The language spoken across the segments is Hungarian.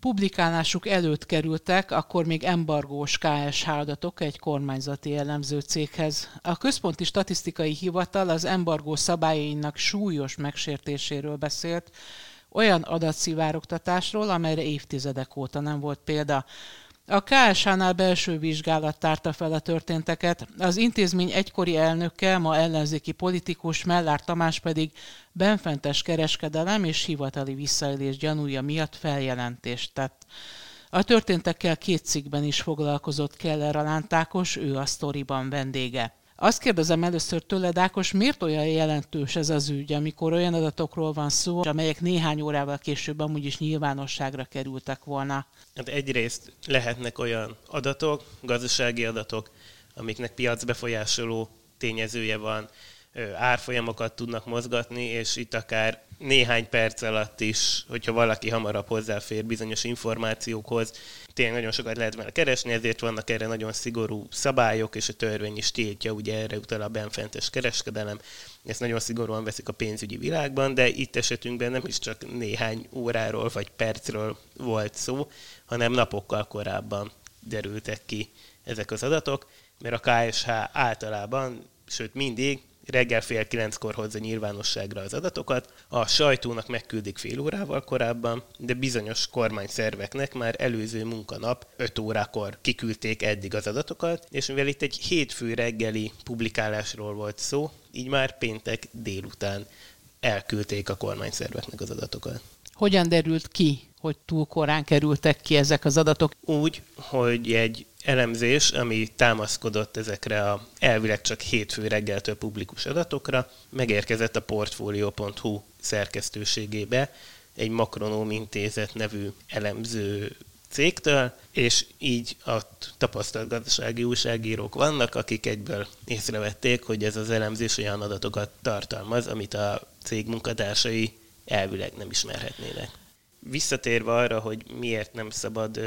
Publikálásuk előtt kerültek, akkor még embargós KSH adatok egy kormányzati elemző céghez. A Központi Statisztikai Hivatal az embargó szabályainak súlyos megsértéséről beszélt, olyan adatszivárogtatásról, amelyre évtizedek óta nem volt példa. A KSH-nál belső vizsgálat tárta fel a történteket, az intézmény egykori elnöke, ma ellenzéki politikus Mellár Tamás pedig benfentes kereskedelem és hivatali visszaélés gyanúja miatt feljelentést tett. A történtekkel két cikkben is foglalkozott Keller-Alánt Ákos, ő a Sztoriban vendége. Azt kérdezem először tőled, Ákos, miért olyan jelentős ez az ügy, amikor olyan adatokról van szó, amelyek néhány órával később amúgy is nyilvánosságra kerültek volna? Hát egyrészt lehetnek olyan adatok, gazdasági adatok, amiknek piacbefolyásoló tényezője van, árfolyamokat tudnak mozgatni, és itt akár néhány perc alatt is, hogyha valaki hamarabb hozzáfér bizonyos információkhoz, tényleg nagyon sokat lehet vele keresni, ezért vannak erre nagyon szigorú szabályok, és a törvény is tiltja, ugye erre utal a benfentes kereskedelem. Ezt nagyon szigorúan veszik a pénzügyi világban, de itt esetünkben nem is csak néhány óráról vagy percről volt szó, hanem napokkal korábban derültek ki ezek az adatok, mert a KSH általában, sőt mindig, reggel 8:30-kor hozza nyilvánosságra az adatokat, a sajtónak megküldik fél órával korábban, de bizonyos kormányszerveknek már előző munkanap 5 órakor kiküldték eddig az adatokat, és mivel itt egy hétfő reggeli publikálásról volt szó, így már péntek délután elküldték a kormányszerveknek az adatokat. Hogyan derült ki, hogy túl korán kerültek ki ezek az adatok? Úgy, hogy egy elemzés, ami támaszkodott ezekre a elvileg csak hétfő reggeltől publikus adatokra, megérkezett a Portfolio.hu szerkesztőségébe egy Makronóm Intézet nevű elemző cégtől, és így a tapasztalt gazdasági újságírók vannak, akik egyből észrevették, hogy ez az elemzés olyan adatokat tartalmaz, amit a cég munkatársai elvileg nem ismerhetnének. Visszatérve arra, hogy miért nem szabad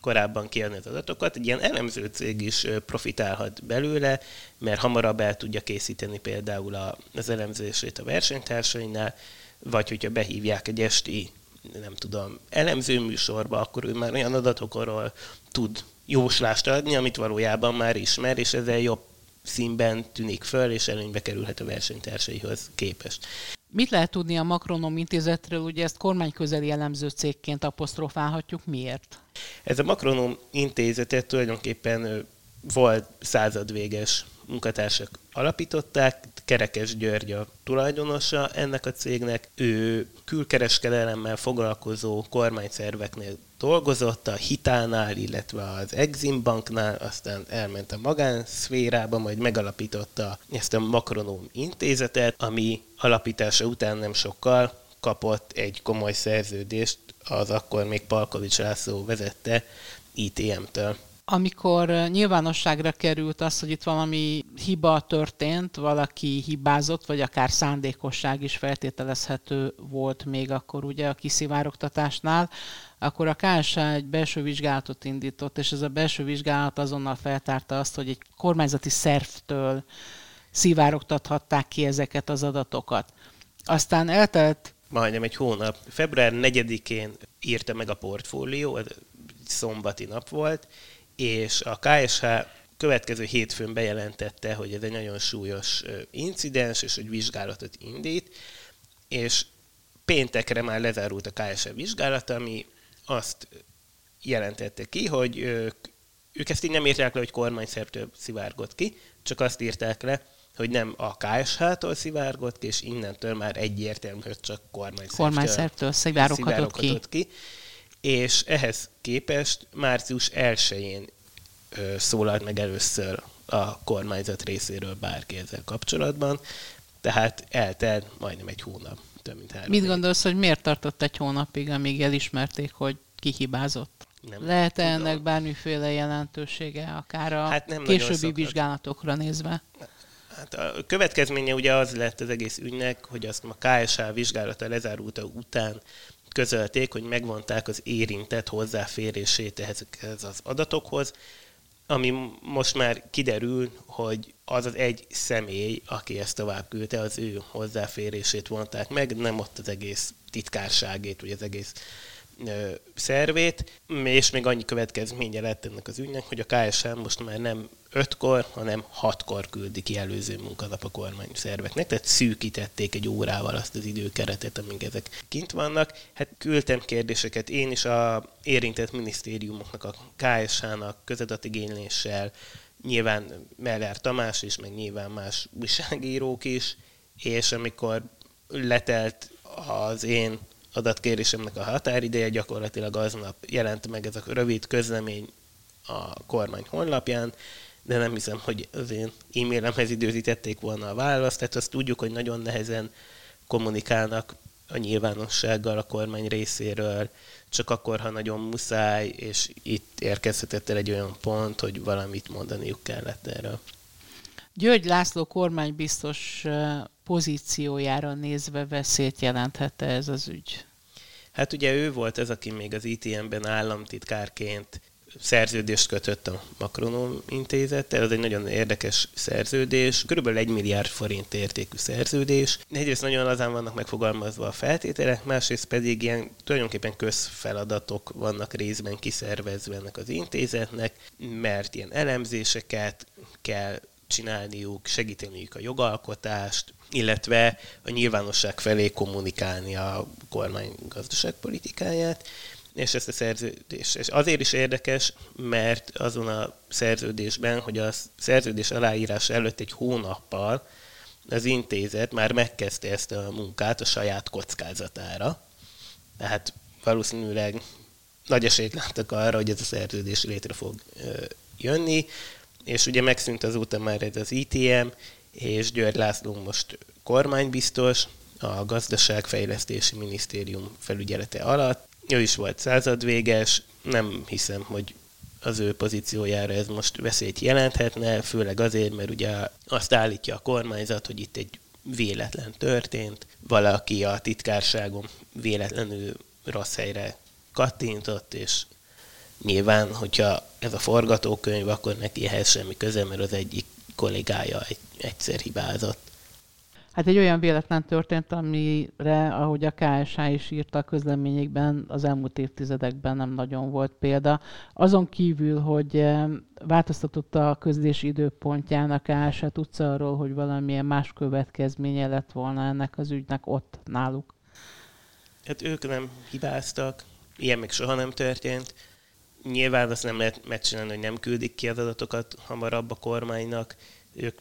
korábban kiadni az adatokat, egy ilyen elemző cég is profitálhat belőle, mert hamarabb el tudja készíteni például az elemzését a versenytársainál, vagy hogyha behívják egy esti, elemző műsorba, akkor ő már olyan adatokról tud jóslást adni, amit valójában már ismer, és ezzel jobb színben tűnik föl, és előnybe kerülhet a versenytársaihoz képest. Mit lehet tudni a Makronóm Intézetről? Ugye ezt kormányközeli elemző cégként apostrofálhatjuk. Miért? Ez a Makronóm Intézetet tulajdonképpen volt századvéges munkatársak alapították. Kerekes György a tulajdonosa ennek a cégnek. Ő külkereskedelemmel foglalkozó kormányszerveknél dolgozott, a Hitálnál, illetve az Exim Banknál, aztán elment a magánszférába, majd megalapította ezt a Makronóm Intézetet, ami alapítása után nem sokkal kapott egy komoly szerződést, az akkor még Palkovics László vezette ITM-től. Amikor nyilvánosságra került az, hogy itt valami hiba történt, valaki hibázott, vagy akár szándékosság is feltételezhető volt még akkor ugye a kiszivárogtatásnál, akkor a KSH egy belső vizsgálatot indított, és ez a belső vizsgálat azonnal feltárta azt, hogy egy kormányzati szervtől szivárogtathatták ki ezeket az adatokat. Aztán eltelt majdnem egy hónap. Február 4-én írta meg a Portfólió, ez szombati nap volt, és a KSH következő hétfőn bejelentette, hogy ez egy nagyon súlyos incidens, és hogy vizsgálatot indít, és péntekre már lezárult a KSH vizsgálata, ami azt jelentette ki, hogy ők ezt így nem írták le, hogy kormányszervtől szivárgott ki, csak azt írták le, hogy nem a KSH-tól szivárgott ki, és innentől már egyértelmű, hogy csak kormányszervtől szivároghatott ki. És ehhez képest március 1-én szólalt meg először a kormányzat részéről bárki ezzel kapcsolatban, tehát eltelt majdnem egy hónap, több mint 3 Mit gondolsz, hogy miért tartott egy hónapig, amíg elismerték, hogy ki hibázott? Lehet-e ennek bármiféle jelentősége, akár a későbbi vizsgálatokra nézve? Hát a következménye ugye az lett az egész ügynek, hogy azt a KSH vizsgálata lezárulta után közölték, hogy megvonták az érintett hozzáférését ehhez az adatokhoz, ami most már kiderül, hogy az az egy személy, aki ezt tovább küldte, az ő hozzáférését vonták meg, nem ott az egész titkárságét, vagy az egész szervét, és még annyi következménye lett ennek az ügynek, hogy a KSH most már nem 5-kor, hanem 6-kor küldi ki előző munkanap a kormány szerveknek, tehát szűkítették egy órával azt az időkeretet, amíg ezek kint vannak. Hát küldtem kérdéseket én is a érintett minisztériumoknak, a KSH-nak, közadatigényléssel, nyilván Mellár Tamás is, meg nyilván más újságírók is, és amikor letelt az én adatkérésemnek a határideje, gyakorlatilag aznap jelent meg ez a rövid közlemény a kormány honlapján, de nem hiszem, hogy az én e-mailemhez időzítették volna a választ, tehát azt tudjuk, hogy nagyon nehezen kommunikálnak a nyilvánossággal a kormány részéről, csak akkor, ha nagyon muszáj, és itt érkezhetett el egy olyan pont, hogy valamit mondaniuk kellett erről. György László kormánybiztos pozíciójára nézve veszélyt jelenthette ez az ügy? Hát ugye ő volt az, aki még az ITM-ben államtitkárként szerződést kötött a Makronóm Intézettel. Ez egy nagyon érdekes szerződés, körülbelül 1 milliárd forint értékű szerződés. Egyrészt nagyon lazán vannak megfogalmazva a feltételek, másrészt pedig ilyen tulajdonképpen közfeladatok vannak részben kiszervezve ennek az intézetnek, mert ilyen elemzéseket kell csinálniuk, segíteniük a jogalkotást, illetve a nyilvánosság felé kommunikálni a kormány gazdaságpolitikáját. És ezt a szerződés. És azért is érdekes, mert azon a szerződésben, hogy a szerződés aláírása előtt egy hónappal az intézet már megkezdte ezt a munkát a saját kockázatára. Tehát valószínűleg nagy esélyt láttak arra, hogy ez a szerződés létre fog jönni, és ugye megszűnt azóta már ez az ITM, és György László most kormánybiztos, a Gazdaságfejlesztési Minisztérium felügyelete alatt. Ő is volt századvéges, nem hiszem, hogy az ő pozíciójára ez most veszélyt jelenthetne, főleg azért, mert ugye azt állítja a kormányzat, hogy itt egy véletlen történt, valaki a titkárságon véletlenül rossz helyre kattintott, és nyilván, hogyha ez a forgatókönyv, akkor neki ehhez semmi köze, mert az egyik kollégája egyszer hibázott. Hát egy olyan véletlen történt, amire, ahogy a KSH is írta a közleményekben, az elmúlt évtizedekben nem nagyon volt példa. Azon kívül, hogy változtatott a közlési időpontján a KSH, tudsz arról, hogy valamilyen más következménye lett volna ennek az ügynek ott náluk? Hát ők nem hibáztak, ilyen még soha nem történt. Nyilván azt nem lehet megcsinálni, hogy nem küldik ki az adatokat hamarabb a kormánynak. Ők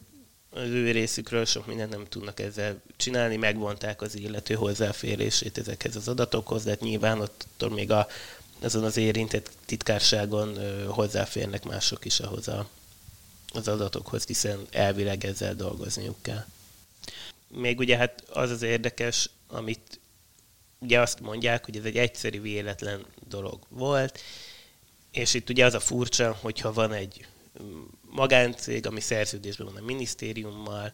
az ő részükről sok mindent nem tudnak ezzel csinálni, megvonták az illető hozzáférését ezekhez az adatokhoz, de nyilván ott még azon az érintett titkárságon hozzáférnek mások is ahhoz az adatokhoz, hiszen elvileg ezzel dolgozniuk kell. Még ugye hát az érdekes, amit ugye azt mondják, hogy ez egy egyszerű véletlen dolog volt, és itt ugye az a furcsa, hogyha van egy magáncég, ami szerződésben van a minisztériummal,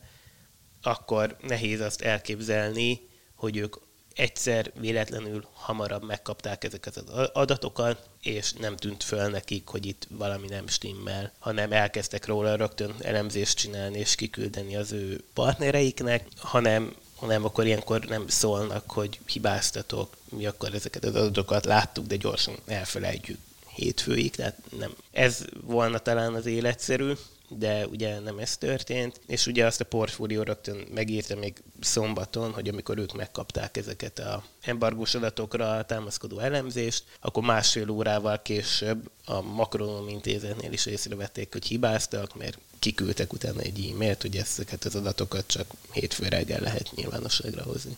akkor nehéz azt elképzelni, hogy ők egyszer véletlenül hamarabb megkapták ezeket az adatokat, és nem tűnt föl nekik, hogy itt valami nem stimmel, hanem elkezdtek róla rögtön elemzést csinálni és kiküldeni az ő partnereiknek, hanem akkor ilyenkor nem szólnak, hogy hibáztatok, mi akkor ezeket az adatokat láttuk, de gyorsan elfelejtjük hétfőig, tehát nem. Ez volna talán az életszerű, de ugye nem ez történt, és ugye azt a Portfolio rögtön megírta még szombaton, hogy amikor ők megkapták ezeket az embargós adatokra támaszkodó elemzést, akkor 1,5 órával később a Makronóm Intézetnél is észrevették, hogy hibáztak, mert kiküldtek utána egy e-mailt, hogy ezeket az adatokat csak hétfő reggel lehet nyilvánosságra hozni.